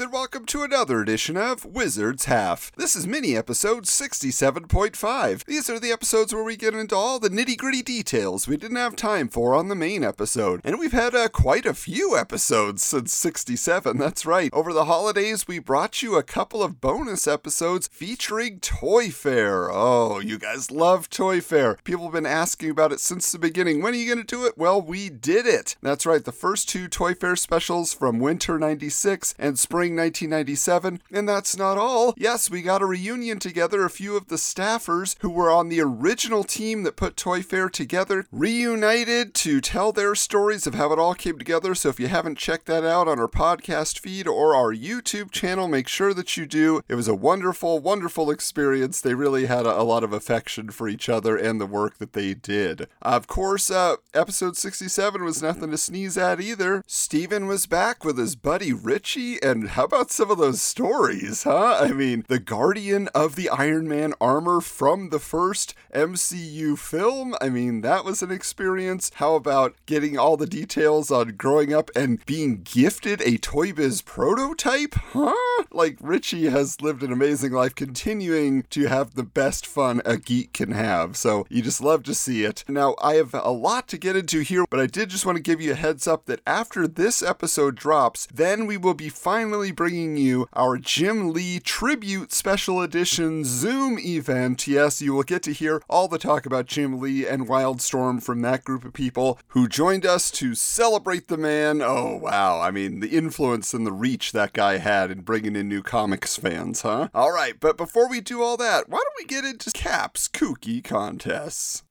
And welcome to another edition of Wizards Half. This is mini episode 67.5. These are the episodes where we get into all the nitty-gritty details we didn't have time for on the main episode. And we've had quite a few episodes since 67, that's right. Over the holidays, we brought you a couple of bonus episodes featuring Toy Fair. Oh, you guys love Toy Fair. People have been asking about it since the beginning. When are you going to do it? Well, we did it. That's right, the first two Toy Fair specials from winter 96 and spring 1997, and that's not all. Yes, we got a reunion together. A few of the staffers who were on the original team that put Toy Fair together reunited to tell their stories of how it all came together. So if you haven't checked that out on our podcast feed or our YouTube channel, make sure that you do. It was a wonderful, wonderful experience. They really had a lot of affection for each other and the work that they did. Of course, episode 67 was nothing to sneeze at either. Steven was back with his buddy Richie, and how about some of those stories, huh? I mean, the guardian of the Iron Man armor from the first MCU film. I mean, that was an experience. How about getting all the details on growing up and being gifted a Toy Biz prototype, huh? Like, Richie has lived an amazing life, continuing to have the best fun a geek can have. So you just love to see it. Now, I have a lot to get into here, but I did just want to give you a heads up that after this episode drops, then we will be finally bringing you our Jim Lee Tribute Special Edition Zoom event. Yes, you will get to hear all the talk about Jim Lee and Wildstorm from that group of people who joined us to celebrate the man. Oh, wow. I mean, the influence and the reach that guy had in bringing in new comics fans, huh? All right, but before we do all that, why don't we get into Cap's Kooky Contests?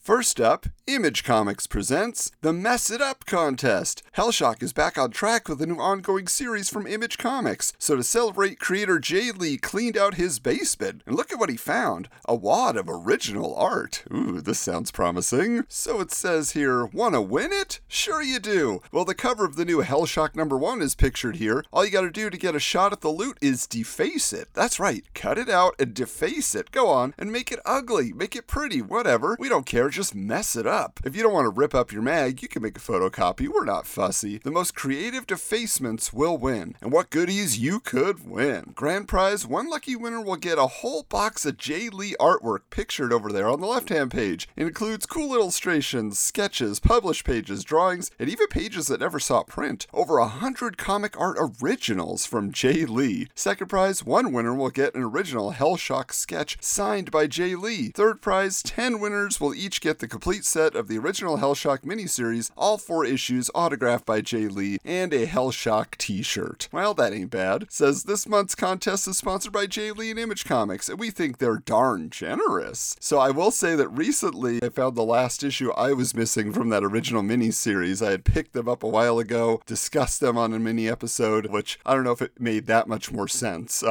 First up, Image Comics presents the Mess It Up Contest. Hellshock is back on track with a new ongoing series from Image Comics. So to celebrate, creator Jay Lee cleaned out his basement. And look at what he found. A wad of original art. Ooh, this sounds promising. So it says here, wanna win it? Sure you do. Well, the cover of the new Hellshock #1 is pictured here. All you gotta do to get a shot at the loot is deface it. That's right. Cut it out and deface it. Go on and make it ugly. Make it pretty. Whatever. We don't care. Just mess it up. If you don't want to rip up your mag, you can make a photocopy. We're not fussy. The most creative defacements will win. And what goodies you could win. Grand prize, one lucky winner will get a whole box of Jay Lee artwork pictured over there on the left-hand page. It includes cool illustrations, sketches, published pages, drawings, and even pages that never saw print. Over 100 comic art originals from Jay Lee. Second prize, one winner will get an original Hellshock sketch signed by Jay Lee. Third prize, 10 winners will each get the complete set of the original Hellshock miniseries, all 4 issues, autographed by Jay Lee, and a Hellshock t-shirt. Well, that ain't bad. It says this month's contest is sponsored by Jay Lee and Image Comics, and we think they're darn generous. So I will say that recently I found the last issue I was missing from that original miniseries. I had picked them up a while ago, discussed them on a mini episode, which I don't know if it made that much more sense.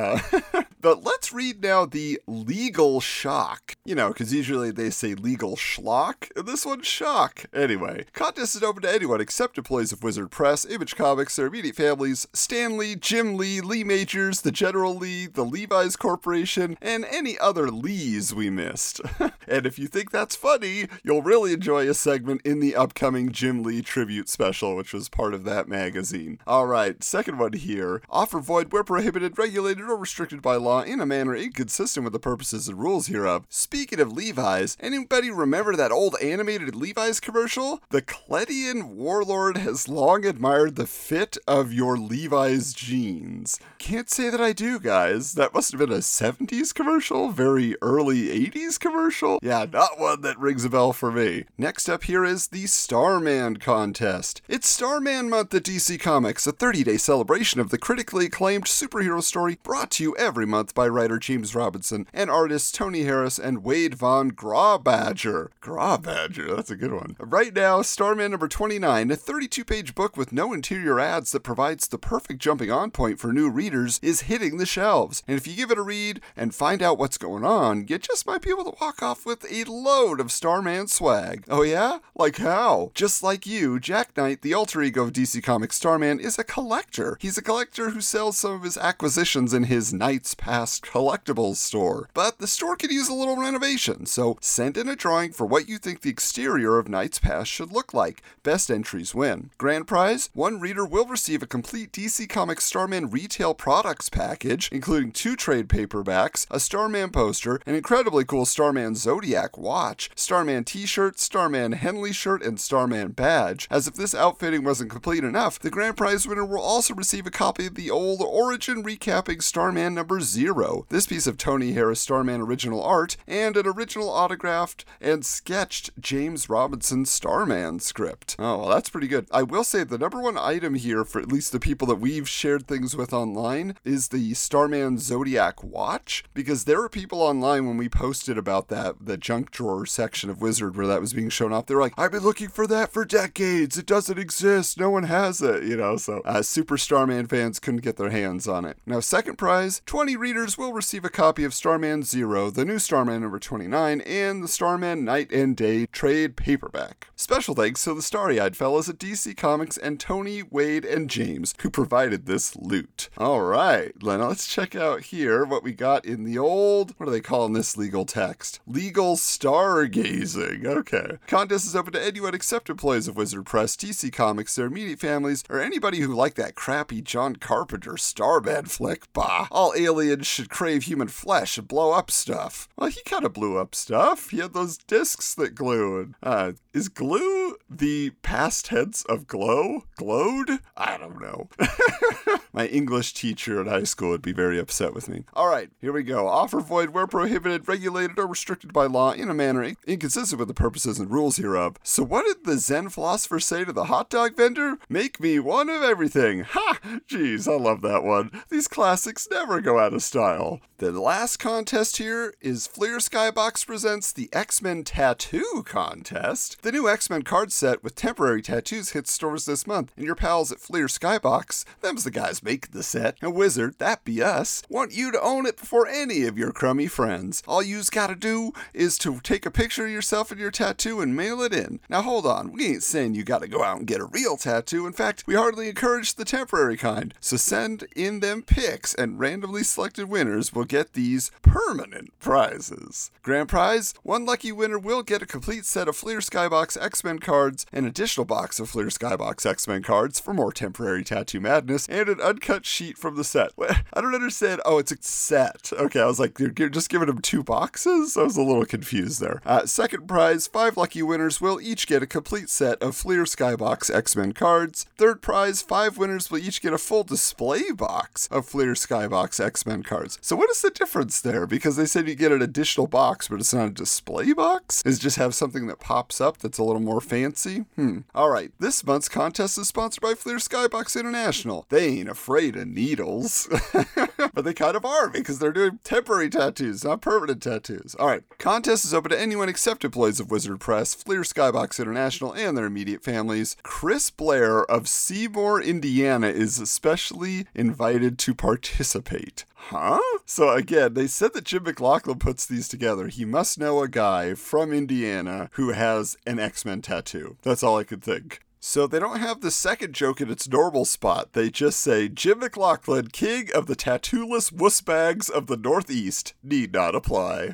But let's read now the legal shock. You know, because usually they say legal schlock, and this one's shock. Anyway, contest is open to anyone except employees of Wizard Press, Image Comics, their immediate families, Stan Lee, Jim Lee, Lee Majors, the General Lee, the Levi's Corporation, and any other Lees we missed. And if you think that's funny, you'll really enjoy a segment in the upcoming Jim Lee Tribute Special, which was part of that magazine. All right, second one here. Offer void where prohibited, regulated, or restricted by law in a manner inconsistent with the purposes and rules hereof. Speaking of Levi's, anybody remember that old animated Levi's commercial? The Kledian warlord has long admired the fit of your Levi's jeans. Can't say that I do, guys. That must have been a 70s commercial, very early 80s commercial. bell? Yeah, not one that rings a bell for me. Next up here is the Starman contest. It's Starman Month at DC Comics, a 30-day celebration of the critically acclaimed superhero story brought to you every month by writer James Robinson and artists Tony Harris and Wade Von Grawbadger. Grawbadger, that's a good one. Right now, Starman number 29, a 32-page book with no interior ads that provides the perfect jumping-on point for new readers, is hitting the shelves. And if you give it a read and find out what's going on, you just might be able to walk off with a load of Starman swag. Oh yeah? Like how? Just like you, Jack Knight, the alter ego of DC Comics Starman, is a collector. He's a collector who sells some of his acquisitions in his Knights Past collectibles store. But the store could use a little renovation, so send in a drawing for what you think the exterior of Knights Past should look like. Best entries win. Grand prize? One reader will receive a complete DC Comics Starman retail products package, including 2 trade paperbacks, a Starman poster, an incredibly cool Starman Zodiac watch, Starman t-shirt, Starman Henley shirt, and Starman badge. As if this outfitting wasn't complete enough, the grand prize winner will also receive a copy of the old origin recapping Starman number 0, this piece of Tony Harris Starman original art, and an original autographed and sketched James Robinson Starman script. Oh, well, that's pretty good. I will say the number one item here, for at least the people that we've shared things with online, is the Starman Zodiac watch, because there are people online when we posted about that, the junk drawer section of Wizard where that was being shown off, they were like, I've been looking for that for decades, it doesn't exist, no one has it, you know, so super Starman fans couldn't get their hands on it. Now, second prize, 20 readers will receive a copy of Starman 0, the new Starman number 29, and the Starman Night and Day trade paperback. Special thanks to the starry-eyed fellas at DC Comics and Tony, Wade, and James, who provided this loot. All right, Lena, let's check out here what we got in the old, what do they call in this legal text? Legal stargazing. Okay. Contest is open to anyone except employees of Wizard Press, DC Comics, their immediate families, or anybody who liked that crappy John Carpenter Starman flick. Bah. All aliens should crave human flesh and blow up stuff. Well, he kind of blew up stuff. He had those discs that glued. Is glue the past tense of glow? Glowed? I don't know. My English teacher at high school would be very upset with me. All right, here we go. Offer void where prohibited, regulated, or restricted by law in a manner inconsistent with the purposes and rules hereof. So what did the Zen philosopher say to the hot dog vendor? Make me one of everything. Ha! Jeez, I love that one. These classics never go out of style. The last contest here is Fleer Skybox presents the X-Men Tattoo Contest. The new X-Men card set with temporary tattoos hits stores this month, and your pals at Fleer Skybox, them's the guys making the set, and Wizard, that be us, want you to own it before any of your crummy friends. All you's gotta do is to take a picture of yourself and your tattoo and mail it in. Now hold on, we ain't saying you gotta go out and get a real tattoo. In fact, we hardly encourage the temporary kind, so send in them pics, and randomly selected winners will get these permanent prizes. Grand prize, one lucky winner will get a complete set of Fleer Skybox X-Men cards, an additional box of Fleer Skybox X-Men cards for more temporary tattoo madness, and an uncut sheet from the set. I don't understand. Oh, it's a set. Okay, I was like, you're just giving them 2 boxes? I was a little confused there. Second prize, 5 lucky winners will each get a complete set of Fleer Skybox X-Men cards. Third prize, 5 winners will each get a full display box of Fleer Skybox X-Men cards. So what is the difference there? Because they said you get an additional box, but it's not a display box? It's just have something that pops up that's a little more fancy? Alright, this month's contest is sponsored by Fleer Skybox International. They ain't afraid of needles. But they kind of are, because they're doing temporary tattoos, not permanent tattoos. Alright, contest is open to anyone except employees of Wizard Press, Fleer Skybox International, and their immediate families. Chris Blair of Seymour, Indiana is especially invited to participate. Huh? So again, they said that Jim McLaughlin puts these together. He must know a guy from Indiana who has an X-Men tattoo. That's all I could think. So they don't have the second joke in its normal spot. They just say, Jim McLaughlin, king of the tattooless wussbags of the Northeast, need not apply.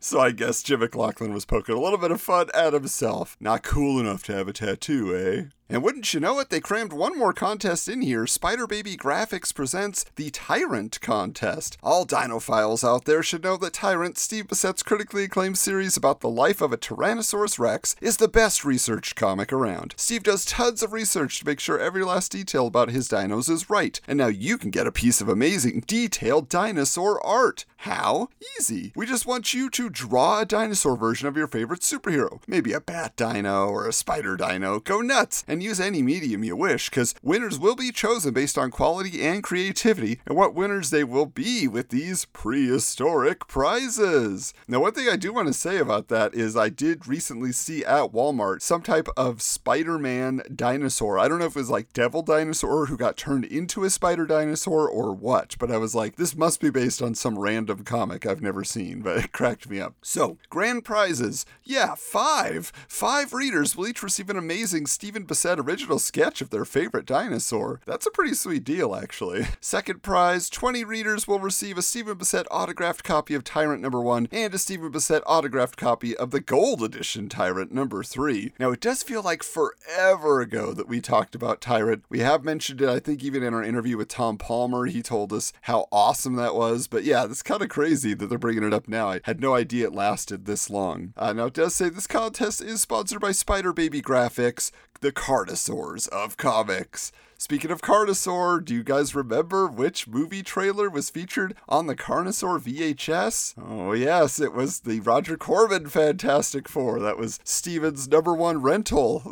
So I guess Jim McLaughlin was poking a little bit of fun at himself. Not cool enough to have a tattoo, eh? And wouldn't you know it, they crammed one more contest in here. Spider Baby Graphics presents the Tyrant Contest. All dinophiles out there should know that Tyrant, Steve Bissett's critically acclaimed series about the life of a Tyrannosaurus Rex, is the best researched comic around. Steve does tons of research to make sure every last detail about his dinos is right. And now you can get a piece of amazing, detailed dinosaur art. How? Easy. We just want you you to draw a dinosaur version of your favorite superhero. Maybe a bat dino or a spider dino. Go nuts and use any medium you wish, because winners will be chosen based on quality and creativity, and what winners they will be with these prehistoric prizes. Now, one thing I do want to say about that is I did recently see at Walmart some type of Spider-Man dinosaur. I don't know if it was like Devil Dinosaur who got turned into a spider dinosaur or what, but I was like, this must be based on some random comic I've never seen, but it cracked me up. So, grand prizes. Yeah, five. Five readers will each receive an amazing Steven Bissett original sketch of their favorite dinosaur. That's a pretty sweet deal, actually. Second prize, 20 readers will receive a Steven Bissett autographed copy of Tyrant number 1 and a Steven Bissett autographed copy of the Gold Edition Tyrant number 3. Now, it does feel like forever ago that we talked about Tyrant. We have mentioned it, I think, even in our interview with Tom Palmer. He told us how awesome that was. But yeah, it's kind of crazy that they're bringing it up now. I had no idea it lasted this long. Now, it does say this contest is sponsored by Spider Baby Graphics, the Carnosaurs of comics. Speaking of Carnosaur, do you guys remember which movie trailer was featured on the Carnosaur VHS? Oh yes, it was the Roger Corman Fantastic Four. That was Steven's number one rental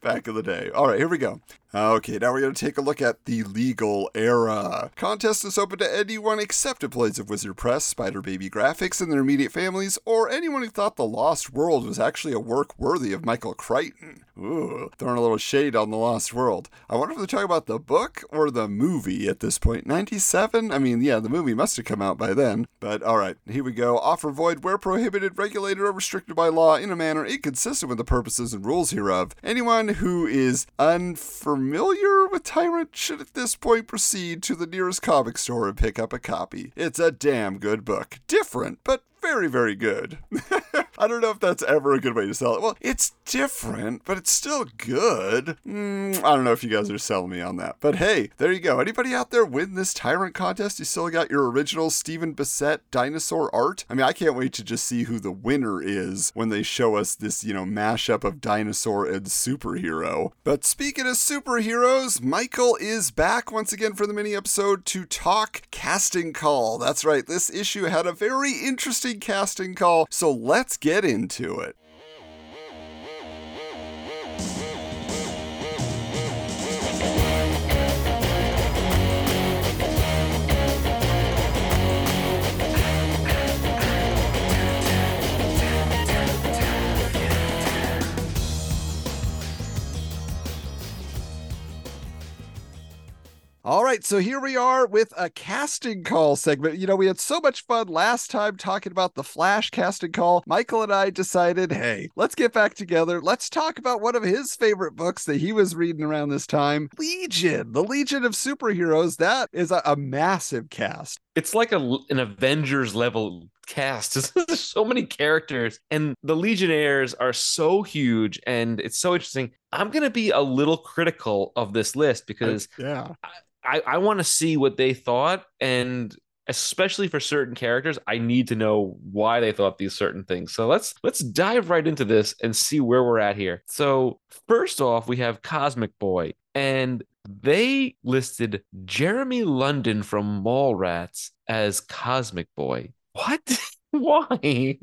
back in the day. All right, here we go. Okay, now we're going to take a look at the legal era. Contest is open to anyone except employees of Wizard Press, Spider Baby Graphics, and their immediate families, or anyone who thought The Lost World was actually a work worthy of Michael Crichton. Ooh, throwing a little shade on The Lost World. I wonder if they're talking about the book or the movie at this point. 97? I mean, yeah, the movie must have come out by then. But all right, here we go. Offer void where prohibited, regulated, or restricted by law in a manner inconsistent with the purposes and rules hereof. Anyone who is unfamiliar with Tyrant should at this point proceed to the nearest comic store and pick up a copy. It's a damn good book. Different, but very, very good. I don't know if that's ever a good way to sell it. Well, it's different, but it's still good. I don't know if you guys are selling me on that. But hey, there you go. Anybody out there win this Tyrant contest? You still got your original Steven Bissett dinosaur art? I mean, I can't wait to just see who the winner is when they show us this, mashup of dinosaur and superhero. But speaking of superheroes, Michael is back once again for the mini episode to talk casting call. That's right. This issue had a very interesting casting call. So let's get into it. All right, so here we are with a casting call segment. We had so much fun last time talking about the Flash casting call. Michael and I decided, hey, let's get back together. Let's talk about one of his favorite books that he was reading around this time, Legion, the Legion of Superheroes. That is a massive cast. It's like an Avengers level cast. There's so many characters, and the Legionnaires are so huge, and it's so interesting. I'm going to be a little critical of this list because I want to see what they thought, and especially for certain characters, I need to know why they thought these certain things. So let's dive right into this and see where we're at here. So first off, we have Cosmic Boy, and they listed Jeremy London from Mallrats as Cosmic Boy. What? Why?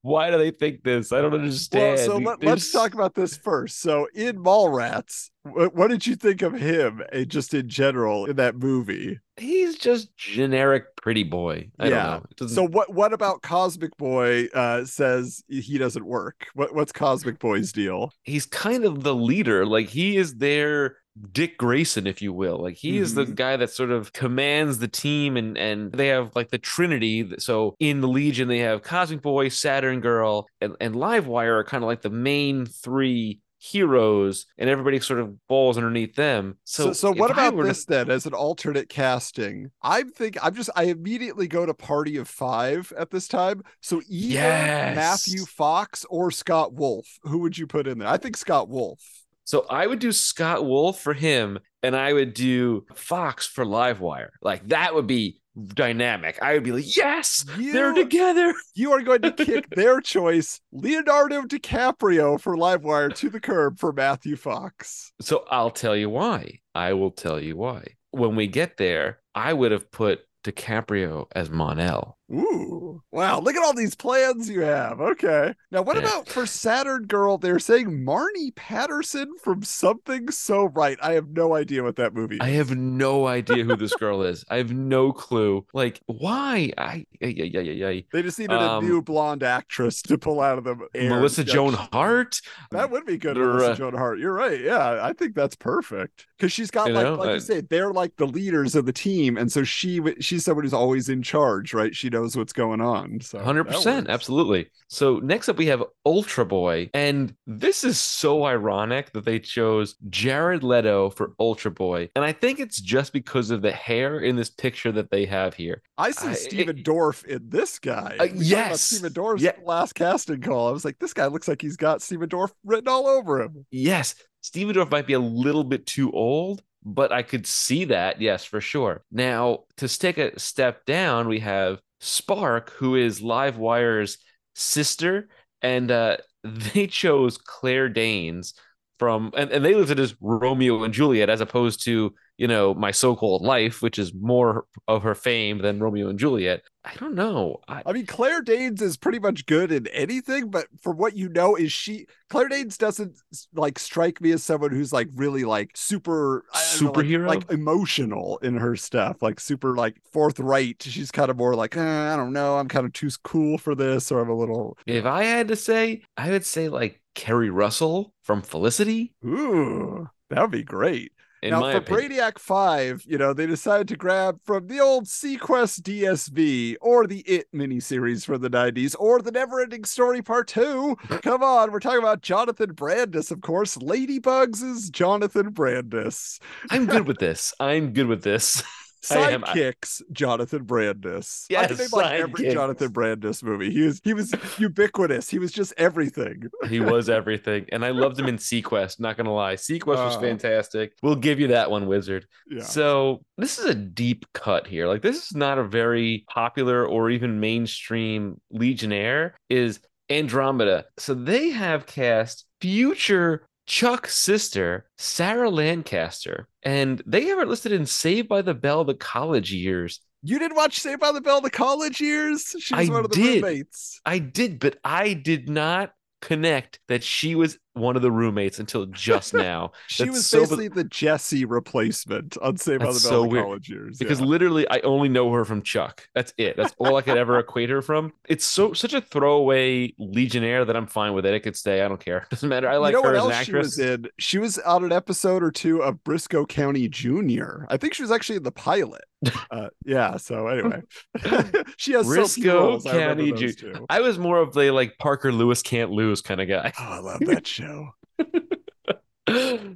Why do they think this? I don't understand. Well, so let's talk about this first. So in Mallrats, what did you think of him just in general in that movie? He's just generic pretty boy. I don't know. So what about Cosmic Boy says he doesn't work? What's Cosmic Boy's deal? He's kind of the leader. Like, he is their Dick Grayson, if you will. Like, he is the guy that sort of commands the team, and they have like the Trinity. So in the Legion, they have Cosmic Boy, Saturn Girl, and Livewire are kind of like the main three heroes, and everybody sort of falls underneath them. So what about this then as an alternate casting? I immediately go to Party of Five at this time. So either Matthew Fox or Scott Wolf. Who would you put in there? I think Scott Wolf. So I would do Scott Wolf for him, and I would do Fox for Livewire. Like, that would be dynamic. I would be like, yes, they're together. You are going to kick their choice, Leonardo DiCaprio for Livewire, to the curb for Matthew Fox. So I'll tell you why. I will tell you why. When we get there, I would have put DiCaprio as Mon-El. Ooh, wow, look at all these plans you have. Okay. Now, what about for Saturn Girl? They're saying Marnie Patterson from Something So Right. I have no idea what that movie is. I have no idea who this girl is. I have no clue. Like, why? They just needed a new blonde actress to pull out of the air. Melissa Joan Hart? That would be good, Melissa Joan Hart. You're right. Yeah, I think that's perfect. Because she's got, like you say, they're like the leaders of the team. And so she's someone who's always in charge, right? She knows what's going on. So 100%. Absolutely. So next up, we have Ultra Boy. And this is so ironic that they chose Jared Leto for Ultra Boy. And I think it's just because of the hair in this picture that they have here. I see Steven Dorff in this guy. Yes. Steven Dorff's last casting call. I was like, this guy looks like he's got Steven Dorff written all over him. Yes. Steven Dorff might be a little bit too old, but I could see that, yes, for sure. Now, to take a step down, we have Spark, who is Livewire's sister, and they chose Claire Danes from, and they listed it as Romeo and Juliet, as opposed to, you know, My So-Called Life, which is more of her fame than Romeo and Juliet. I don't know. I mean, Claire Danes is pretty much good in anything, but for what you know is Claire Danes doesn't like strike me as someone who's like really like superhero, like emotional in her stuff, like super like forthright. She's kind of more like, I don't know, I'm kind of too cool for this, or I'm a little. If I had to say, I would say like Kerry Russell from Felicity. Ooh, that would be great. Now, for Brainiac 5, you know, they decided to grab from the old Sequest DSV or the It miniseries from the 90s or the Neverending Story Part 2. Come on, we're talking about Jonathan Brandis, of course. Ladybugs is Jonathan Brandis. I'm good with this. I'm good with this. Sidekicks, Jonathan Brandis. Yes, I think like every Jonathan Brandis movie. He was ubiquitous. He was just everything. He was everything. And I loved him in Sequest, not gonna lie. Sequest was fantastic. We'll give you that one, Wizard. Yeah. So this is a deep cut here. Like, this is not a very popular or even mainstream Legionnaire, is Andromeda. So they have cast future Chuck's sister, Sarah Lancaster, and they have it listed in Saved by the Bell, The College Years. You didn't watch Saved by the Bell, The College Years? She was one of the roommates. I did, but I did not connect that she was one of the roommates until just now. She was basically the Jessie replacement on Saved by the Bell, The College Years. Because literally, I only know her from Chuck. That's it. That's all I could ever equate her from. It's such a throwaway Legionnaire that I'm fine with it. It could stay. I don't care. Doesn't matter. I like her as an actress. She was on an episode or two of Briscoe County Jr. I think she was actually in the pilot. So anyway, she has Briscoe County Jr. I was more of the like Parker Lewis Can't Lose kind of guy. Oh, I love that show.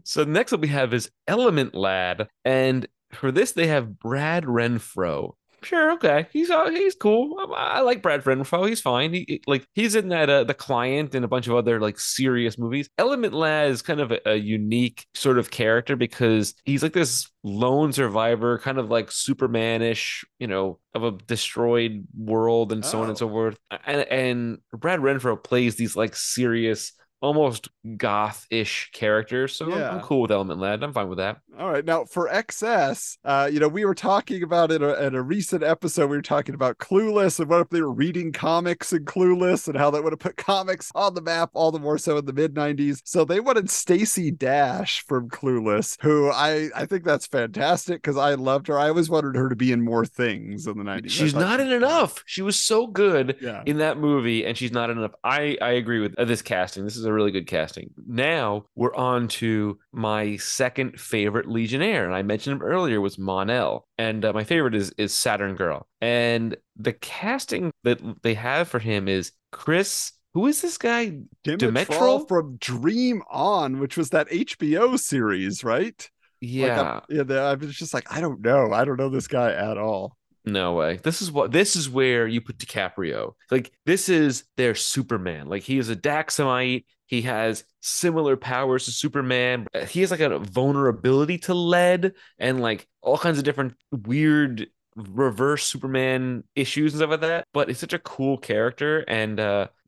So next up we have is Element Lad, and for this they have Brad Renfro. Sure, okay, he's cool. I like Brad Renfro. He's fine. He's in that The Client and a bunch of other like serious movies. Element Lad is kind of a unique sort of character because he's like this lone survivor, kind of like Superman-ish, you know, of a destroyed world and so on and so forth. And Brad Renfro plays these like serious, almost goth-ish character, so yeah. I'm cool with Element Lad. I'm fine with that. All right, now for XS, you know, we were talking about it in a recent episode. We were talking about Clueless and what if they were reading comics and Clueless and how that would have put comics on the map, all the more so in the mid-90s. So they wanted Stacey Dash from Clueless, who I think that's fantastic because I loved her. I always wanted her to be in more things in the 90s. She's not in enough. She was so good in that movie, and she's not in enough. I agree with this casting. This is a really good casting. Now we're on to my second favorite Legionnaire, and I mentioned him earlier, was Mon-El, and my favorite is Saturn Girl. And the casting that they have for him is Chris, who is this guy? Dimitrov from Dream On, which was that HBO series, right? Yeah. Like I was just like, I don't know this guy at all. No way. This is where you put DiCaprio. Like, this is their Superman. Like, he is a Daxamite. He has similar powers to Superman. He has like a vulnerability to lead and like all kinds of different weird reverse Superman issues and stuff like that, but it's such a cool character, and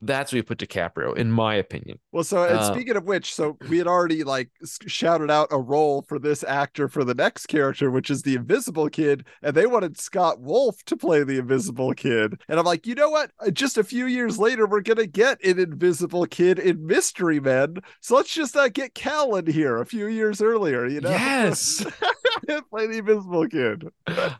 that's what you put DiCaprio, in my opinion. Well, so and speaking of which, so we had already like shouted out a role for this actor for the next character, which is the Invisible Kid, and they wanted Scott Wolf to play the Invisible Kid, and I'm like, you know what, just a few years later we're gonna get an Invisible Kid in Mystery Men, so let's just get Cal in here a few years earlier, you know? Yes. Play the Invisible Kid.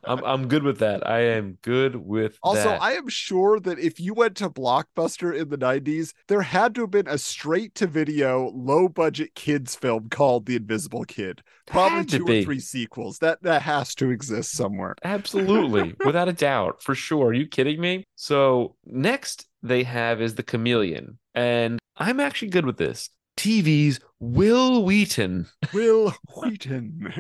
I'm good with that. I am good with also, that. Also, I am sure that if you went to Blockbuster in the 90s, there had to have been a straight-to-video, low-budget kids film called The Invisible Kid. Probably two or three sequels. That has to exist somewhere. Absolutely. Without a doubt. For sure. Are you kidding me? So next they have is The Chameleon. And I'm actually good with this. TV's Will Wheaton. Will Wheaton.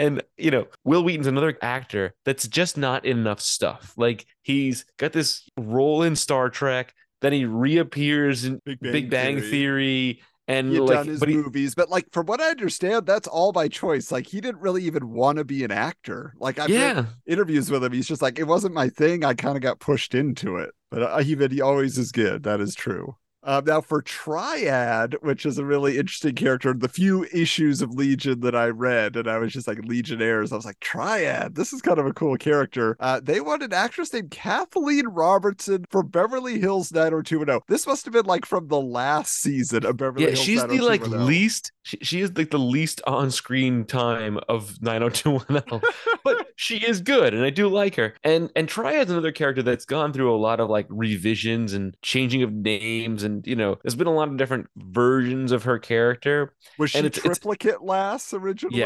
And, you know, Will Wheaton's another actor that's just not in enough stuff. Like, he's got this role in Star Trek, then he reappears in Big Bang Theory. And he'd done his movies, but like, from what I understand, that's all by choice. Like, he didn't really even want to be an actor. Like, I've read interviews with him. He's just like, it wasn't my thing. I kind of got pushed into it, but he always is good. That is true. Now for Triad, which is a really interesting character, the few issues of Legion that I read, and I was just like, Legionnaires, I was like, Triad, this is kind of a cool character. They wanted an actress named Kathleen Robertson from Beverly Hills 90210. This must have been like from the last season of Beverly Hills 90210. She's the she is like the least on-screen time of 90210, but she is good, and I do like her. And Triad's another character that's gone through a lot of like revisions and changing of names, and you know, there's been a lot of different versions of her character. Was she Triplicate Lass originally?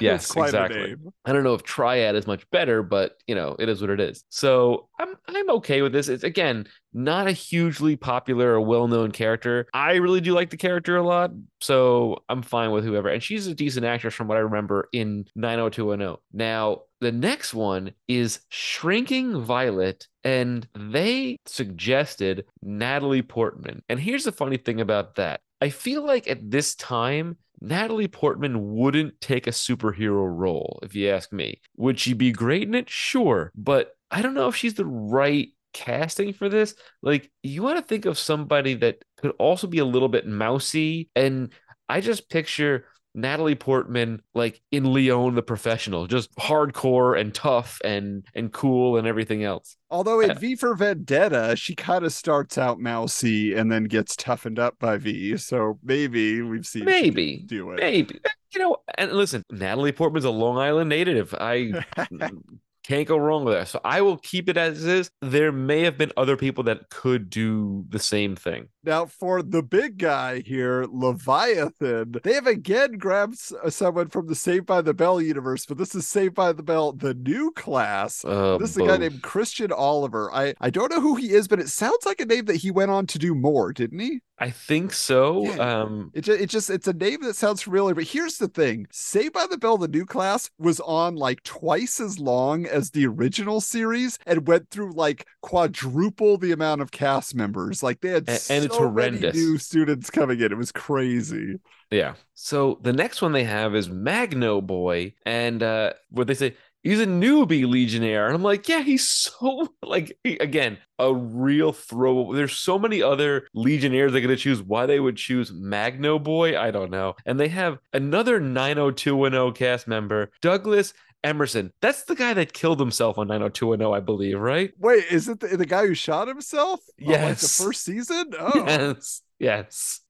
Yes, exactly. I don't know if Triad is much better, but you know, it is what it is. So I'm okay with this. It's, again, not a hugely popular or well-known character. I really do like the character a lot, so I'm fine with whoever. And she's a decent actress from what I remember in 90210. Now, the next one is Shrinking Violet, and they suggested Natalie Portman. And here's the funny thing about that. I feel like at this time, Natalie Portman wouldn't take a superhero role, if you ask me. Would she be great in it? Sure. But I don't know if she's the right casting for this. Like, you want to think of somebody that could also be a little bit mousy. And I just picture Natalie Portman like in Leon the Professional, just hardcore and tough and cool and everything else. Although in V for Vendetta, she kind of starts out mousy and then gets toughened up by V. So maybe we've seen she do it. Maybe. You know, and listen, Natalie Portman's a Long Island native. I can't go wrong with that. So I will keep it as is. There may have been other people that could do the same thing. Now, for the big guy here, Leviathan, they have again grabbed someone from the Saved by the Bell universe, but this is Saved by the Bell, the new class. This is a guy named Christian Oliver. I don't know who he is, but it sounds like a name that he went on to do more, didn't he? I think so. Yeah. It's a name that sounds familiar, but here's the thing. Saved by the Bell, the new class was on like twice as long as the original series and went through like quadruple the amount of cast members. Like, they had it's horrendous. New students coming in. It was crazy. Yeah. So the next one they have is Magno Boy, and what they say, he's a newbie Legionnaire. And I'm like, yeah, he's so like, again, a real throw. There's so many other Legionnaires they're going to choose. Why they would choose Magno Boy, I don't know. And they have another 90210 cast member, Douglas Emerson. That's the guy that killed himself on 90210, I believe, right? Wait, is it the guy who shot himself? Yes. Like the first season? Oh. Yes.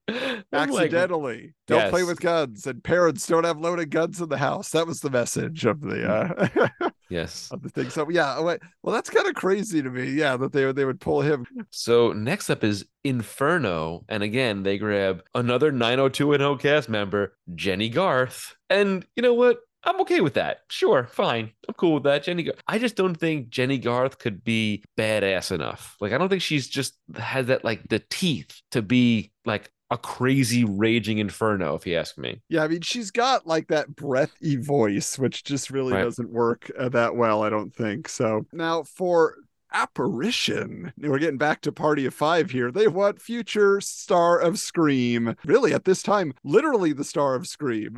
Accidentally. Like, don't play with guns, and parents don't have loaded guns in the house. That was the message of the of the thing. So yeah, well, that's kind of crazy to me. Yeah, that they would pull him. So next up is Inferno, and again they grab another 90210 cast member, Jenny Garth. And you know what? I'm okay with that. Sure, fine. I'm cool with that. I just don't think Jenny Garth could be badass enough. Like, I don't think she's just has that, like, the teeth to be like a crazy raging inferno, if you ask me. Yeah, I mean, she's got like that breathy voice, which just really doesn't work that well, I don't think. So now for Apparition. We're getting back to Party of Five here. They want future star of Scream. Really, at this time, literally the star of Scream.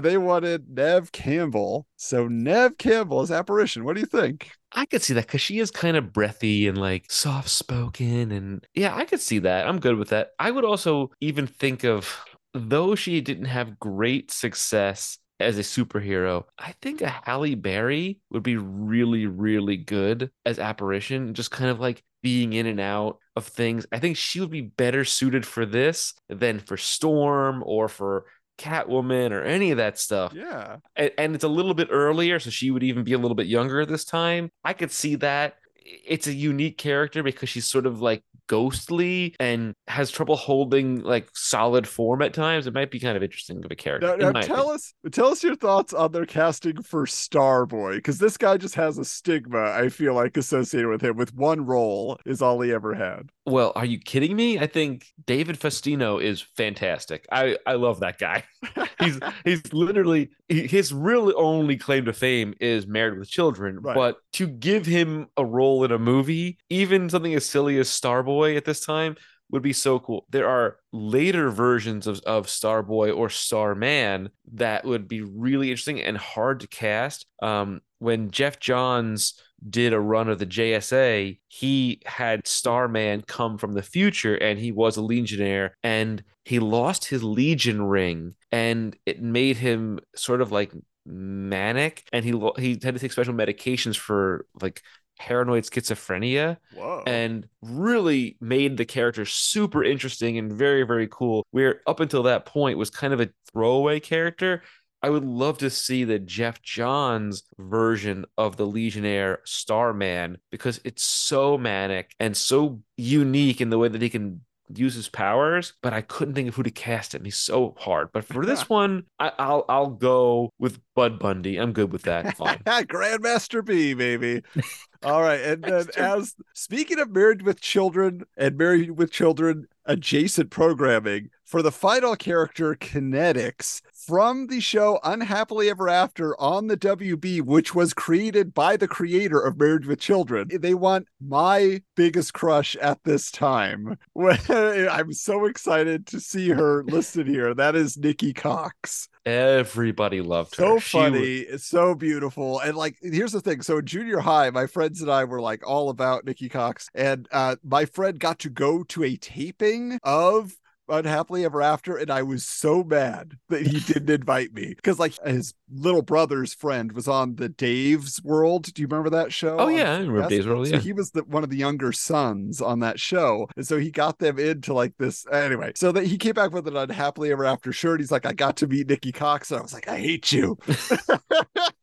They wanted Nev Campbell. So Nev Campbell is Apparition. What do you think? I could see that because she is kind of breathy and like soft-spoken. And yeah, I could see that. I'm good with that. I would also even think of, though she didn't have great success as a superhero, I think a Halle Berry would be really, really good as Apparition, just kind of like being in and out of things. I think she would be better suited for this than for Storm or for Catwoman or any of that stuff. Yeah. And it's a little bit earlier, so she would even be a little bit younger this time. I could see that. It's a unique character because she's sort of like ghostly and has trouble holding like solid form at times. It might be kind of interesting of a character. Now tell us your thoughts on their casting for Starboy, because this guy just has a stigma, I feel like, associated with him, with one role is all he ever had. Well, are you kidding me? I think David Faustino is fantastic. I love that guy. He's literally, his really only claim to fame is Married with Children, right? But to give him a role in a movie, even something as silly as Starboy at this time, would be so cool. There are later versions of Starboy or Starman that would be really interesting and hard to cast. When Jeff Johns did a run of the JSA, he had Starman come from the future, and he was a Legionnaire, and he lost his Legion ring, and it made him sort of like manic, and he had to take special medications for like paranoid schizophrenia. Whoa. And really made the character super interesting and very, very cool, where up until that point was kind of a throwaway character. I would love to see the Jeff Johns version of the Legionnaire Starman, because it's so manic and so unique in the way that he can use his powers, but I couldn't think of who to cast him. He's so hard. But for this one, I'll go with Bud Bundy. I'm good with that. Fine. Grandmaster B, baby. All right. And then as speaking of Married with Children and Married with Children adjacent programming, for the final character, Kinetics, from the show Unhappily Ever After on the WB, which was created by the creator of Married with Children. They want my biggest crush at this time. I'm so excited to see her listed here. That is Nikki Cox. Everybody loved her. So funny, so beautiful. And like, here's the thing. So in junior high, my friends and I were like all about Nikki Cox. And my friend got to go to a taping of Unhappily Ever After, and I was so mad that he didn't invite me, because like his little brother's friend was on the Dave's World. Do you remember that show? Oh yeah, I remember Dave's World. Yeah. So he was one of the younger sons on that show, and so he got them into like this anyway. So that he came back with an Unhappily Ever After shirt. He's like, I got to meet Nikki Cox, and I was like, I hate you.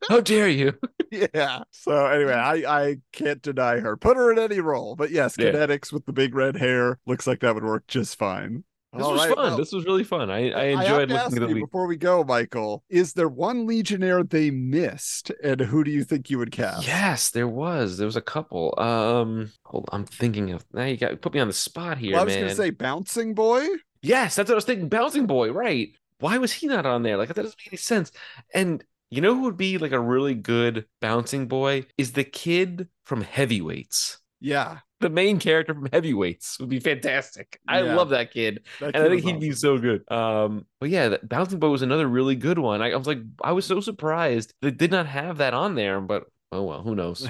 How dare you? Yeah. So anyway, I can't deny her. Put her in any role, but yes, yeah. Kinetics with the big red hair looks like that would work just fine. This was fun. Well, this was really fun. I enjoyed looking at the week. Before we go, Michael, is there one Legionnaire they missed, and who do you think you would cast? Yes, there was. There was a couple. Hold on, I'm thinking of. Now you got put me on the spot here. Well, I was going to say Bouncing Boy. Yes, that's what I was thinking. Bouncing Boy, right? Why was he not on there? Like, that doesn't make any sense. And you know who would be like a really good Bouncing Boy is the kid from Heavyweights. Yeah. The main character from Heavyweights would be fantastic. Yeah. I love that kid. I think he'd be so good. But yeah, that Bouncing Boy was another really good one. I was like, I was so surprised they did not have that on there, but oh well, who knows?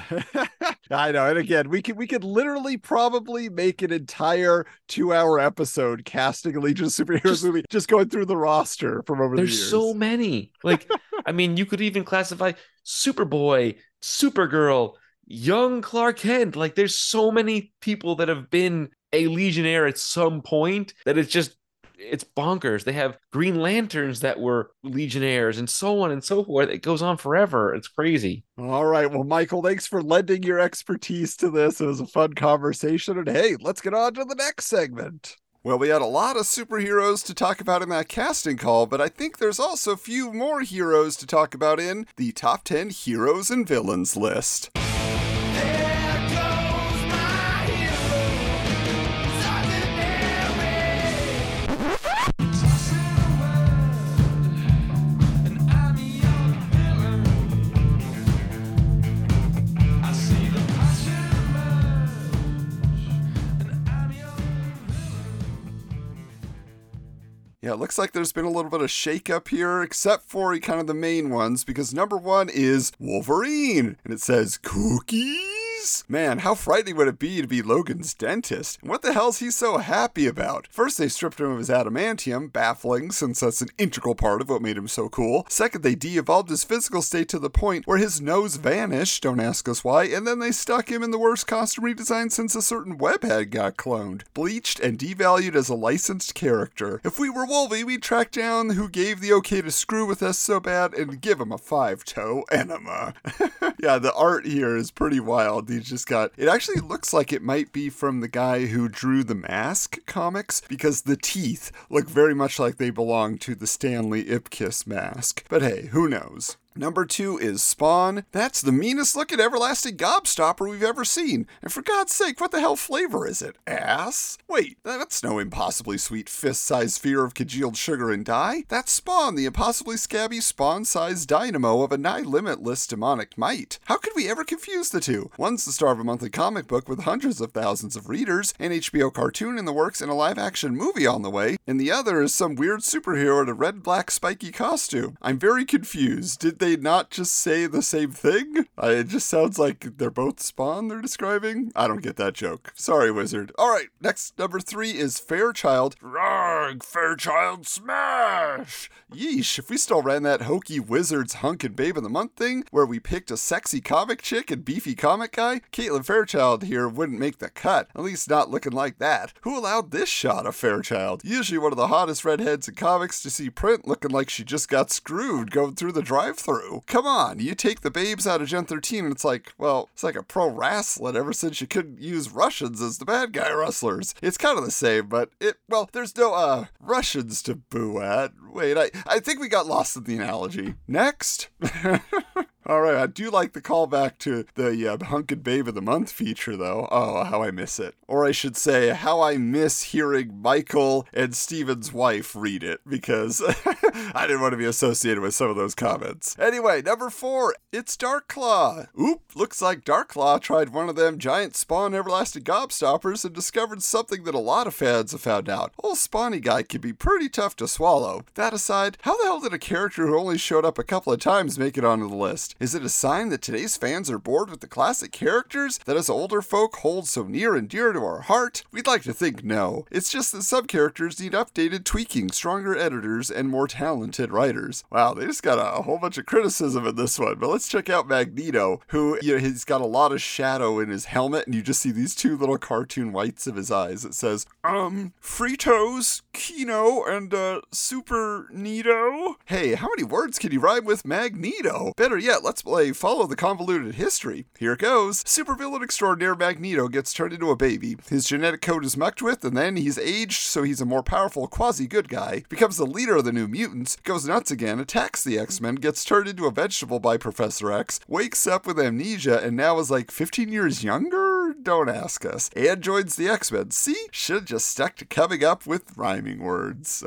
I know. And again, we could literally probably make an entire 2-hour episode casting a Legion of Superheroes movie, just going through the roster from over the years. There's so many. Like, I mean, you could even classify Superboy, Supergirl, young Clark Kent. Like, there's so many people that have been a Legionnaire at some point that it's just, it's bonkers. They have Green Lanterns that were Legionnaires and so on and so forth. It goes on forever. It's crazy. All right. Well, Michael, thanks for lending your expertise to this. It was a fun conversation. And hey, let's get on to the next segment. Well, we had a lot of superheroes to talk about in that casting call, but I think there's also a few more heroes to talk about in the top 10 heroes and villains list. Yeah, it looks like there's been a little bit of shakeup here, except for kind of the main ones, because number one is Wolverine, and it says cookies? Man, how frightening would it be to be Logan's dentist? And what the hell's he so happy about? First, they stripped him of his adamantium, baffling, since that's an integral part of what made him so cool. Second, they de-evolved his physical state to the point where his nose vanished, don't ask us why, and then they stuck him in the worst costume redesign since a certain webhead got cloned, bleached, and devalued as a licensed character. If we were Wolvie, we track down who gave the okay to screw with us so bad and give him a 5-toe enema. Yeah, the art here is pretty wild. He's just got, it actually looks like it might be from the guy who drew the Mask comics, because the teeth look very much like they belong to the Stanley Ipkiss mask. But hey, who knows? Number two is Spawn. That's the meanest looking everlasting gobstopper we've ever seen. And for God's sake, what the hell flavor is it? Ass? Wait, that's no impossibly sweet fist-sized sphere of congealed sugar and dye. That's Spawn, the impossibly scabby spawn-sized dynamo of a nigh-limitless demonic might. How could we ever confuse the two? One's the star of a monthly comic book with hundreds of thousands of readers, an HBO cartoon in the works, and a live-action movie on the way, and the other is some weird superhero in a red-black spiky costume. I'm very confused. Did they not just say the same thing? It just sounds like they're both Spawn they're describing. I don't get that joke. Sorry, Wizard. All right, next, number three is Fairchild. Rog, Fairchild smash! Yeesh, if we still ran that hokey Wizards hunk and babe of the month thing, where we picked a sexy comic chick and beefy comic guy, Caitlin Fairchild here wouldn't make the cut, at least not looking like that. Who allowed this shot of Fairchild? Usually one of the hottest redheads in comics to see print, looking like she just got screwed going through the drive-thru. Come on, you take the babes out of Gen 13 and it's like, well, it's like a pro wrestling ever since you couldn't use Russians as the bad guy wrestlers. It's kind of the same, but there's no Russians to boo at. Wait, I think we got lost in the analogy. Next. All right, I do like the callback to the Hunkin' Babe of the Month feature, though. Oh, how I miss it. Or I should say, how I miss hearing Michael and Steven's wife read it, because I didn't want to be associated with some of those comments. Anyway, number four, it's Darkclaw. Oop, looks like Darkclaw tried one of them giant Spawn everlasting gobstoppers and discovered something that a lot of fans have found out. Old Spawny guy can be pretty tough to swallow. That aside, how the hell did a character who only showed up a couple of times make it onto the list? Is it a sign that today's fans are bored with the classic characters that us older folk hold so near and dear to our heart? We'd like to think no. It's just that some characters need updated tweaking, stronger editors, and more talented writers. Wow, they just got a whole bunch of criticism in this one, but let's check out Magneto, who, he's got a lot of shadow in his helmet, and you just see these two little cartoon whites of his eyes. It says, Fritos, Kino, and, Super Nito? Hey, how many words can you rhyme with Magneto? Better yet, let's play Follow the Convoluted History. Here it goes. Supervillain extraordinaire Magneto gets turned into a baby. His genetic code is mucked with, and then he's aged, so he's a more powerful quasi-good guy. Becomes the leader of the New Mutants, goes nuts again, attacks the X-Men, gets turned into a vegetable by Professor X, wakes up with amnesia, and now is like 15 years younger? Don't ask us. And joins the X-Men. See? Should've just stuck to coming up with rhyming words.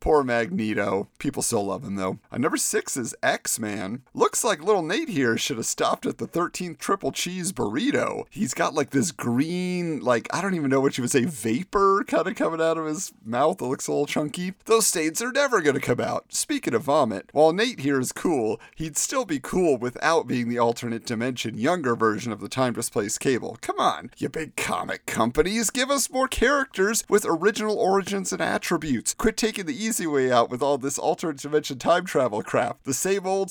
Poor Magneto. People still love him, though. Number six is X-Man. Looks like little Nate here should have stopped at the 13th triple cheese burrito. He's got like this green, like, I don't even know what you would say, vapor kind of coming out of his mouth that looks a little chunky. Those stains are never going to come out. Speaking of vomit, while Nate here is cool, he'd still be cool without being the alternate dimension, younger version of the time-displaced Cable. Come on, you big comic companies, give us more characters with original origins and attributes. Quit taking the easy way out with all this alternate dimension time travel crap. The same old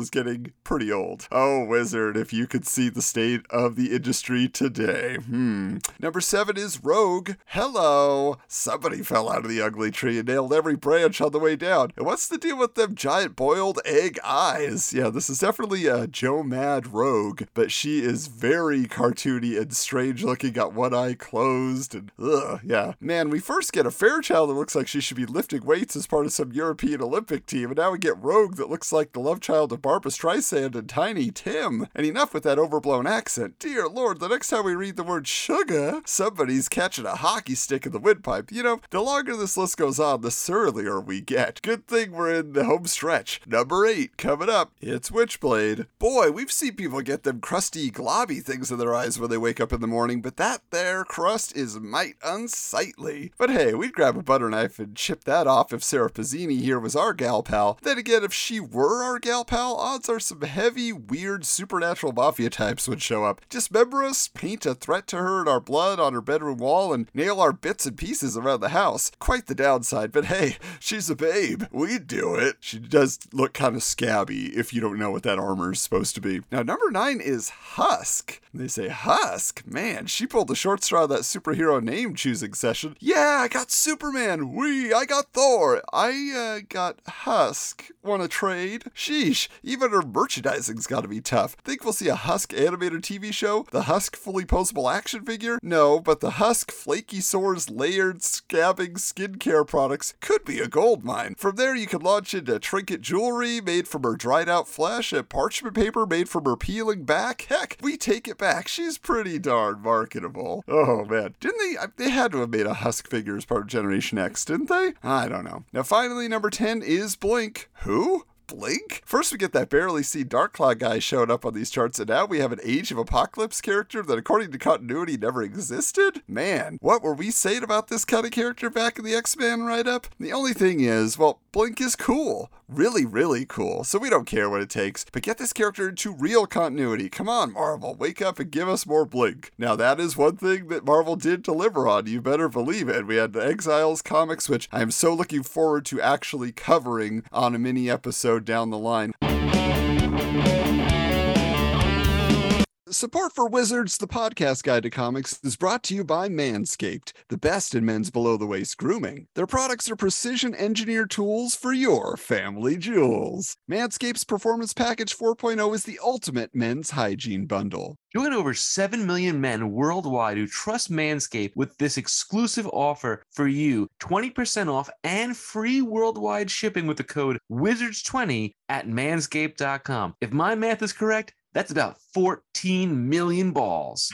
is getting pretty old. Oh, Wizard, if you could see the state of the industry today. Number seven is Rogue. Hello. Somebody fell out of the ugly tree and nailed every branch on the way down. And what's the deal with them giant boiled egg eyes? Yeah, this is definitely a Joe Mad Rogue, but she is very cartoony and strange looking, got one eye closed, and ugh, yeah. Man, we first get a Fairchild that looks like she should be lifting weights as part of some European Olympic team, and now we get Rogue that looks like the love child of Barbra Streisand and Tiny Tim. And enough with that overblown accent. Dear Lord, the next time we read the word sugar, somebody's catching a hockey stick in the windpipe. The longer this list goes on, the surlier we get. Good thing we're in the home stretch. Number eight, coming up, it's Witchblade. Boy, we've seen people get them crusty, globby things in their eyes when they wake wake up in the morning, but that there crust is might unsightly. But hey, we'd grab a butter knife and chip that off if Sarah Pizzini here was our gal pal. Then again, if she were our gal pal, odds are some heavy, weird, supernatural mafia types would show up. Dismember us, paint a threat to her in our blood on her bedroom wall, and nail our bits and pieces around the house. Quite the downside, but hey, she's a babe. We'd do it. She does look kind of scabby if you don't know what that armor is supposed to be. Now, number 9 is Husk. They say, Husk? Man, she pulled the short straw of that superhero name choosing session. Yeah, I got Superman. I got Thor. I got Husk. Wanna trade? Sheesh, even her merchandising's gotta be tough. Think we'll see a Husk animated TV show? The Husk fully posable action figure? No, but the Husk flaky sores layered scabbing skincare products could be a gold mine. From there, you could launch into trinket jewelry made from her dried out flesh and parchment paper made from her peeling back. Heck, we take it back. She's pretty darn marketable. Oh, man. Didn't they had to have made a Husk figure as part of Generation X, didn't they? I don't know. Now, finally, number 10 is Blink. Who? Blink? First we get that barely seen Dark Cloud guy showing up on these charts, and now we have an Age of Apocalypse character that according to continuity never existed? Man, what were we saying about this kind of character back in the X-Men write-up? The only thing is, well, Blink is cool. Really, really cool. So we don't care what it takes, but get this character into real continuity. Come on, Marvel, wake up and give us more Blink. Now that is one thing that Marvel did deliver on, you better believe it. We had the Exiles comics, which I am so looking forward to actually covering on a mini episode down the line. Support for Wizards, the podcast guide to comics, is brought to you by Manscaped, the best in men's below-the-waist grooming. Their products are precision-engineered tools for your family jewels. Manscaped's Performance Package 4.0 is the ultimate men's hygiene bundle. Join over 7 million men worldwide who trust Manscaped with this exclusive offer for you, 20% off and free worldwide shipping with the code WIZARDS20 at manscaped.com. If my math is correct, that's about 14 million balls.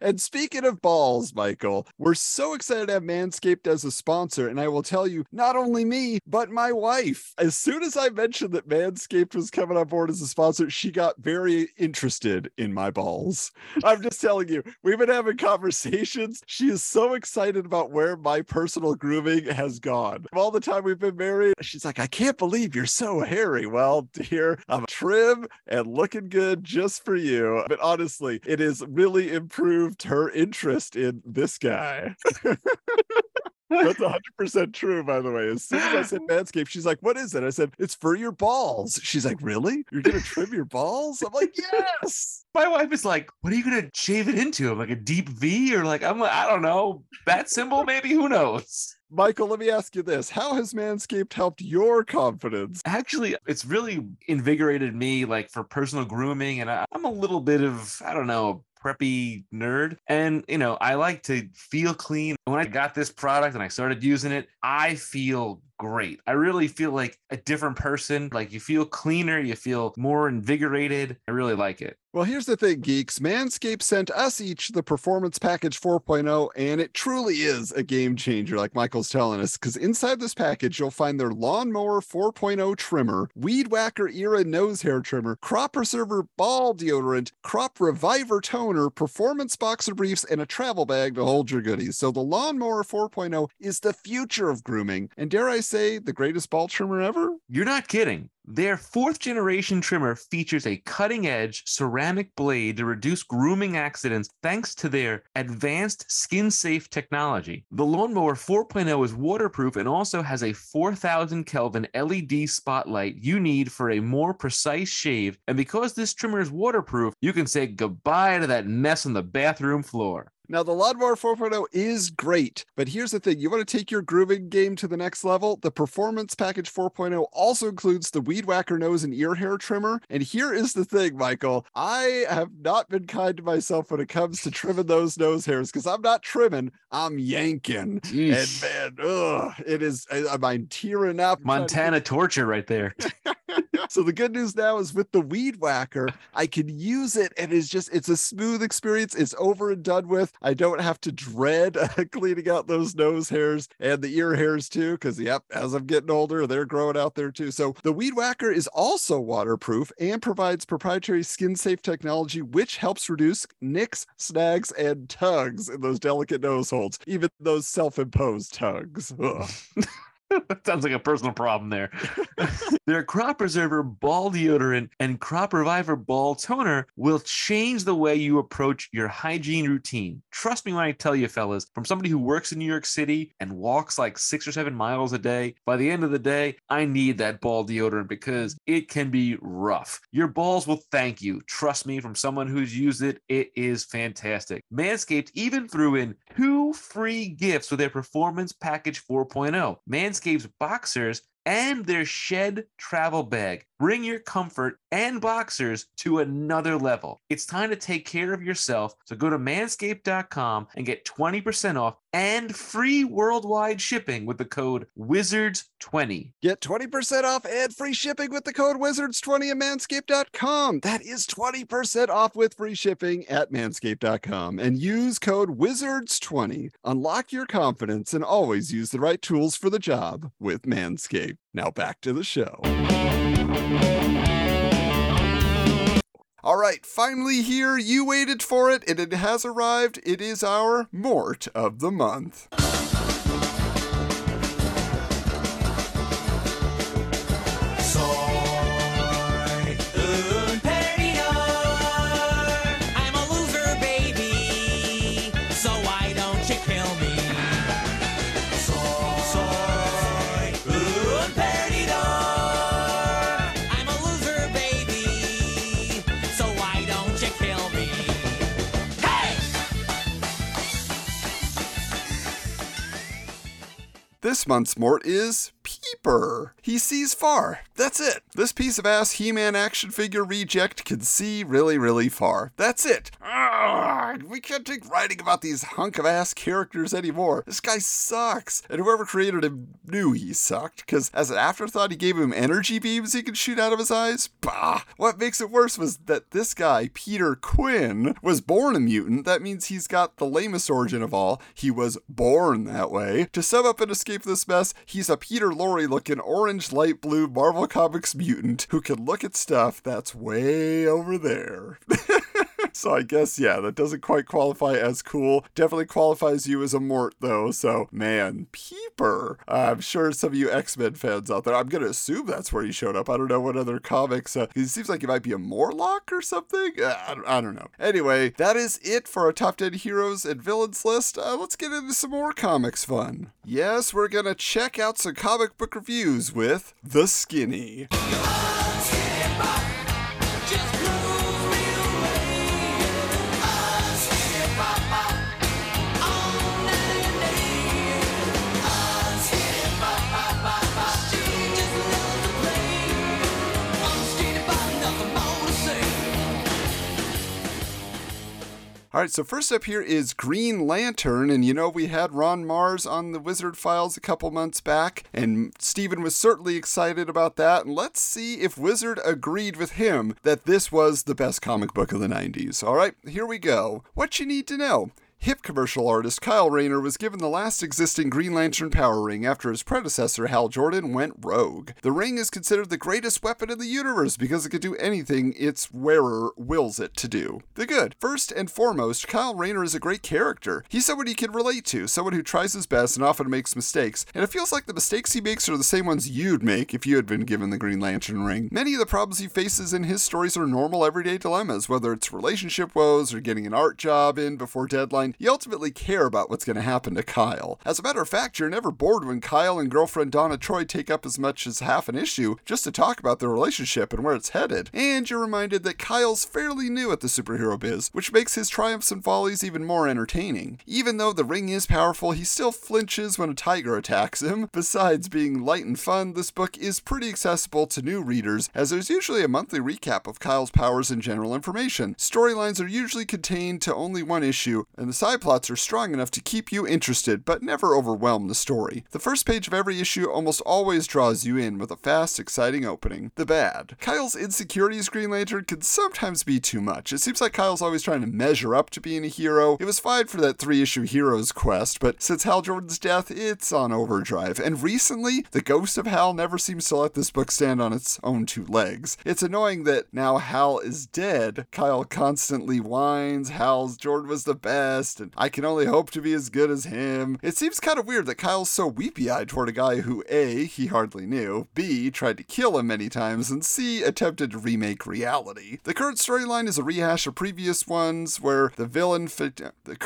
And speaking of balls, Michael, we're so excited to have Manscaped as a sponsor. And I will tell you, not only me, but my wife. As soon as I mentioned that Manscaped was coming on board as a sponsor, she got very interested in my balls. I'm just telling you, we've been having conversations. She is so excited about where my personal grooming has gone. All the time we've been married, she's like, I can't believe you're so hairy. Well, dear, I'm trim and looking good just for you. But honestly, it is really improved her interest in this guy. That's 100% true, by the way. As soon as I said Manscaped, she's like, what is it? I said, it's for your balls. She's like, really? You're going to trim your balls? I'm like, yes. My wife is like, what are you going to shave it into? Like a deep V? Or like, I'm like, I don't know. Bat symbol maybe? Who knows? Michael, let me ask you this. How has Manscaped helped your confidence? Actually, it's really invigorated me like for personal grooming. And I'm a little bit of, I don't know, preppy nerd, and you know, I like to feel clean. When I got this product and I started using it, I feel great. I really feel like a different person. Like you feel cleaner, you feel more invigorated. I really like it. Well, here's the thing, geeks. Manscaped sent us each the Performance Package 4.0, and it truly is a game changer, like Michael's telling us, because inside this package, you'll find their Lawnmower 4.0 trimmer, Weed Whacker Era nose hair trimmer, Crop Preserver ball deodorant, Crop Reviver toner, Performance boxer briefs, and a travel bag to hold your goodies. So the Lawnmower 4.0 is the future of grooming, and dare I say, the greatest ball trimmer ever? You're not kidding. Their fourth generation trimmer features a cutting edge ceramic blade to reduce grooming accidents thanks to their advanced skin safe technology. The Lawnmower 4.0 is waterproof and also has a 4000 Kelvin LED spotlight you need for a more precise shave. And because this trimmer is waterproof, you can say goodbye to that mess on the bathroom floor. Now, the Lawnmower 4.0 is great, but here's the thing. You want to take your grooming game to the next level? The Performance Package 4.0 also includes the Weed Whacker nose and ear hair trimmer. And here is the thing, Michael. I have not been kind to myself when it comes to trimming those nose hairs, because I'm not trimming, I'm yanking. Jeez. And man, it is, I'm tearing up. Montana torture right there. So the good news now is with the weed whacker, I can use it, and it's just, it's a smooth experience. It's over and done with. I don't have to dread cleaning out those nose hairs and the ear hairs too, because yep, as I'm getting older, they're growing out there too. So the weed whacker is also waterproof and provides proprietary skin safe technology, which helps reduce nicks, snags, and tugs in those delicate nose holds, even those self-imposed tugs. That sounds like a personal problem there. Their Crop Preserver Ball Deodorant and Crop Reviver Ball Toner will change the way you approach your hygiene routine. Trust me when I tell you, fellas, from somebody who works in New York City and walks like 6 or 7 miles a day, by the end of the day, I need that ball deodorant because it can be rough. Your balls will thank you. Trust me, from someone who's used it, it is fantastic. Manscaped even threw in 2 free gifts with their Performance Package 4.0. Manscaped's boxers and their shed travel bag. Bring your comfort and boxers to another level. It's time to take care of yourself. So go to manscaped.com and get 20% off and free worldwide shipping with the code WIZARDS20. Get 20% off and free shipping with the code WIZARDS20 at manscaped.com. That is 20% off with free shipping at manscaped.com. And use code WIZARDS20. Unlock your confidence and always use the right tools for the job with Manscaped. Now back to the show. All right, finally here, you waited for it, and it has arrived. It is our Mort of the Month. This month's Mort is Peeper. He sees far. That's it. This piece of ass He-Man action figure reject can see really, really far. That's it. Arrgh, we can't take writing about these hunk of ass characters anymore. This guy sucks. And whoever created him knew he sucked, because as an afterthought, he gave him energy beams he could shoot out of his eyes. Bah! What makes it worse was that this guy, Peter Quinn, was born a mutant. That means he's got the lamest origin of all. He was born that way. To sum up and escape this mess, he's a Peter Lorre-looking orange, light blue Marvel Comics mutant who can look at stuff that's way over there. So I guess, yeah, that doesn't quite qualify as cool. Definitely qualifies you as a Mort, though. So, man, Peeper. I'm sure some of you X-Men fans out there, I'm going to assume that's where he showed up. I don't know what other comics. It seems like he might be a Morlock or something. I don't know. Anyway, that is it for our Top 10 Heroes and Villains list. Let's get into some more comics fun. Yes, we're going to check out some comic book reviews with The Skinny. All right, so first up here is Green Lantern, and you know we had Ron Mars on the Wizard Files a couple months back, and Steven was certainly excited about that, and let's see if Wizard agreed with him that this was the best comic book of the 90s. All right, here we go. What you need to know. Hip commercial artist Kyle Rayner was given the last existing Green Lantern power ring after his predecessor Hal Jordan went rogue. The ring is considered the greatest weapon in the universe because it can do anything its wearer wills it to do. The good. First and foremost, Kyle Rayner is a great character. He's someone you can relate to, someone who tries his best and often makes mistakes, and it feels like the mistakes he makes are the same ones you'd make if you had been given the Green Lantern ring. Many of the problems he faces in his stories are normal everyday dilemmas, whether it's relationship woes or getting an art job in before deadline. You ultimately care about what's going to happen to Kyle. As a matter of fact, you're never bored when Kyle and girlfriend Donna Troy take up as much as half an issue just to talk about their relationship and where it's headed. And you're reminded that Kyle's fairly new at the superhero biz, which makes his triumphs and follies even more entertaining. Even though the ring is powerful, he still flinches when a tiger attacks him. Besides being light and fun, this book is pretty accessible to new readers, as there's usually a monthly recap of Kyle's powers and general information. Storylines are usually contained to only one issue, and the side plots are strong enough to keep you interested, but never overwhelm the story. The first page of every issue almost always draws you in with a fast, exciting opening. The bad. Kyle's insecurity as Green Lantern can sometimes be too much. It seems like Kyle's always trying to measure up to being a hero. It was fine for that 3-issue Heroes quest, but since Hal Jordan's death, it's on overdrive. And recently, the ghost of Hal never seems to let this book stand on its own two legs. It's annoying that now Hal is dead, Kyle constantly whines, Hal's Jordan was the best, and I can only hope to be as good as him. It seems kind of weird that Kyle's so weepy-eyed toward a guy who A, he hardly knew, B, tried to kill him many times, and C, attempted to remake reality. The current storyline is a rehash of a previous one, where the villain Fatality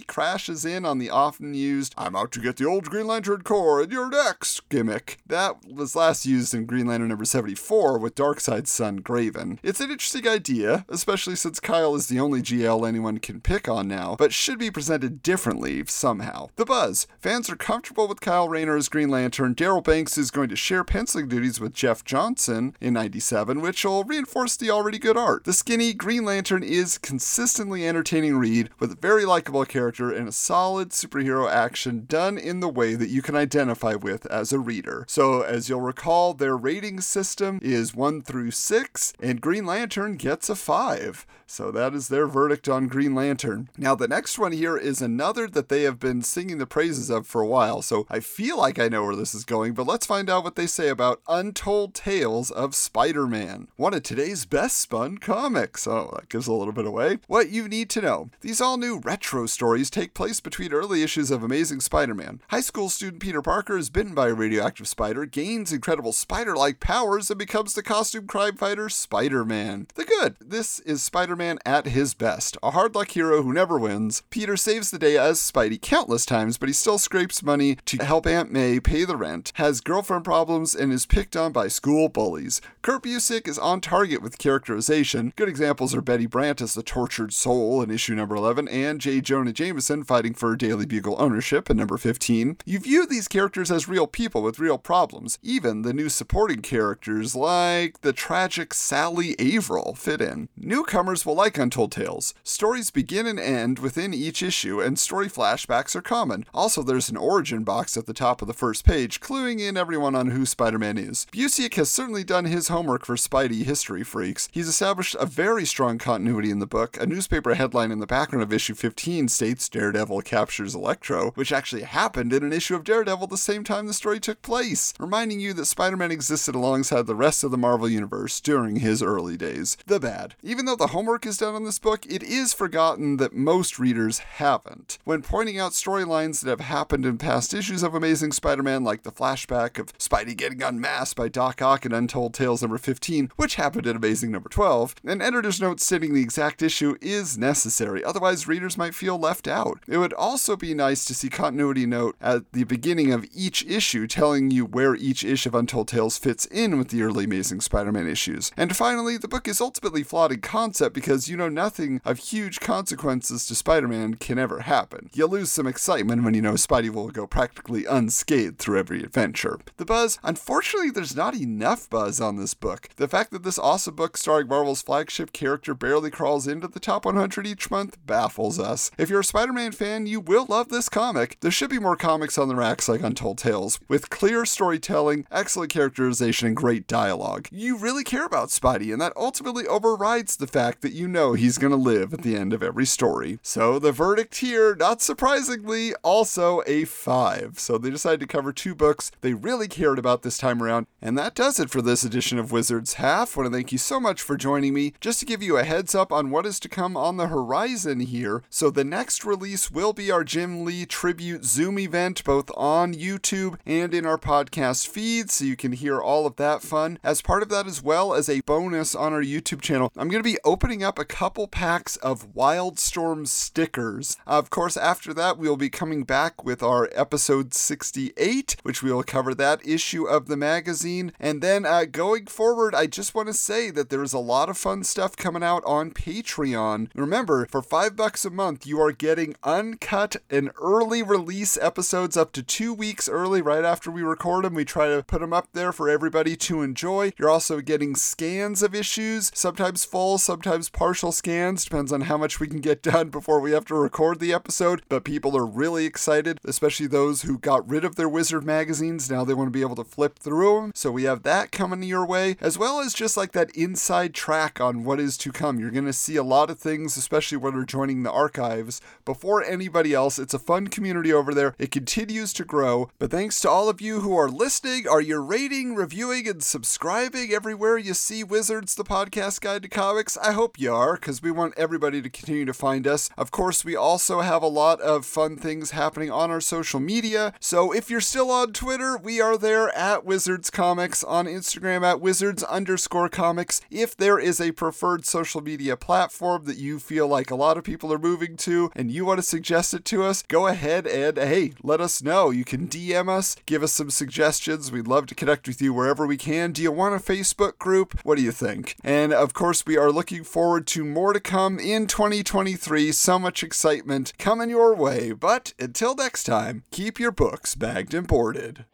crashes in on the often used "I'm out to get the old Green Lantern core and your next" gimmick. That was last used in Green Lantern number 74 with Darkseid's son Graven. It's an interesting idea, especially since Kyle is the only GL anyone can pick on now, but should be presented differently somehow. The buzz. Fans are comfortable with Kyle Rayner as Green Lantern. Daryl Banks is going to share penciling duties with Jeff Johnson in 97, which will reinforce the already good art. The skinny Green Lantern is consistently entertaining read with a very likable character and a solid superhero action done in the way that you can identify with as a reader. So as you'll recall, their rating system is 1 through 6, and Green Lantern gets a 5. So that is their verdict on Green Lantern. Now the next one here is another that they have been singing the praises of for a while, so I feel like I know where this is going, but let's find out what they say about Untold Tales of Spider-Man, one of today's best spun comics. Oh, that gives a little bit away. What you need to know. These all new retro stories take place between early issues of Amazing Spider-Man. High school student Peter Parker is bitten by a radioactive spider, gains incredible spider-like powers, and becomes the costume crime fighter Spider-Man. The good. This is Spider-Man at his best. A hard luck hero who never wins. Peter saves the day as Spidey countless times, but he still scrapes money to help Aunt May pay the rent, has girlfriend problems, and is picked on by school bullies. Kurt Busiek is on target with characterization. Good examples are Betty Brant as the tortured soul in issue number 11, and J. Jonah Jameson fighting for Daily Bugle ownership in number 15. You view these characters as real people with real problems. Even the new supporting characters like the tragic Sally Averill fit in. Newcomers will like Untold Tales. Stories begin and end within each issue, and story flashbacks are common. Also, there's an origin box at the top of the first page, cluing in everyone on who Spider-Man is. Busiek has certainly done his homework for Spidey history freaks. He's established a very strong continuity in the book. A newspaper headline in the background of issue 15 states Daredevil captures Electro, which actually happened in an issue of Daredevil the same time the story took place, reminding you that Spider-Man existed alongside the rest of the Marvel Universe during his early days. The bad. Even though the homework is done on this book, it is forgotten that most readers haven't. When pointing out storylines that have happened in past issues of Amazing Spider-Man, like the flashback of Spidey getting unmasked by Doc Ock in Untold Tales number 15, which happened in Amazing number 12, an editor's note stating the exact issue is necessary, otherwise readers might feel left out. It would also be nice to see continuity note at the beginning of each issue telling you where each issue of Untold Tales fits in with the early Amazing Spider-Man issues. And finally, the book is ultimately flawed in concept because you know nothing of huge consequences to Spider-Man can ever happen. You lose some excitement when you know Spidey will go practically unscathed through every adventure. The buzz. Unfortunately, there's not enough buzz on this book. The fact that this awesome book starring Marvel's flagship character barely crawls into the top 100 each month baffles us. If you're a Spider-Man fan, you will love this comic. There should be more comics on the racks like Untold Tales, with clear storytelling, excellent characterization, and great dialogue. You really care about Spidey, and that ultimately overrides the fact that you know he's going to live at the end of every story. So the verdict here, not surprisingly, also a 5. So they decided to cover two books they really cared about this time around. And that does it for this edition of Wizards Half. I want to thank you so much for joining me. Just to give you a heads up on what is to come on the horizon here, so the next release will be our Jim Lee tribute Zoom event, both on YouTube and in our podcast feed, so you can hear all of that fun. As part of that, as well as a bonus on our YouTube channel, I'm going to be opening up a couple packs of Wildstorm stickers. Of course, after that, we'll be coming back with our episode 68, which we'll cover that issue of the magazine. And then going forward, I just want to say that there's a lot of fun stuff coming out on Patreon. Remember, for $5 a month, you are getting uncut and early release episodes up to 2 weeks early right after we record them. We try to put them up there for everybody to enjoy. You're also getting scans of issues, sometimes full, sometimes just partial scans, depends on how much we can get done before we have to record the episode, but people are really excited, especially those who got rid of their Wizard magazines. Now they want to be able to flip through them, so we have that coming your way, as well as just like that inside track on what is to come. You're going to see a lot of things, especially when we're joining the archives, before anybody else. It's a fun community over there. It continues to grow, but thanks to all of you who are listening. Are you rating, reviewing, and subscribing everywhere you see Wizards, the podcast guide to comics? I hope you are, because we want everybody to continue to find us. Of course, we also have a lot of fun things happening on our social media, so if you're still on Twitter, we are there at Wizards Comics, on Instagram at Wizards_comics. If there is a preferred social media platform that you feel like a lot of people are moving to and you want to suggest it to us, go ahead and, hey, let us know. You can DM us, give us some suggestions. We'd love to connect with you wherever we can. Do you want a Facebook group? What do you think? And of course, we are looking forward to more to come in 2023. So much excitement coming your way. But until next time, keep your books bagged and boarded.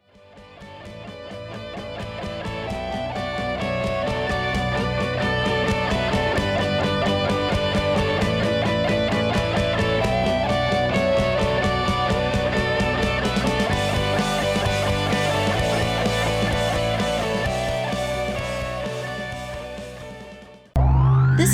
This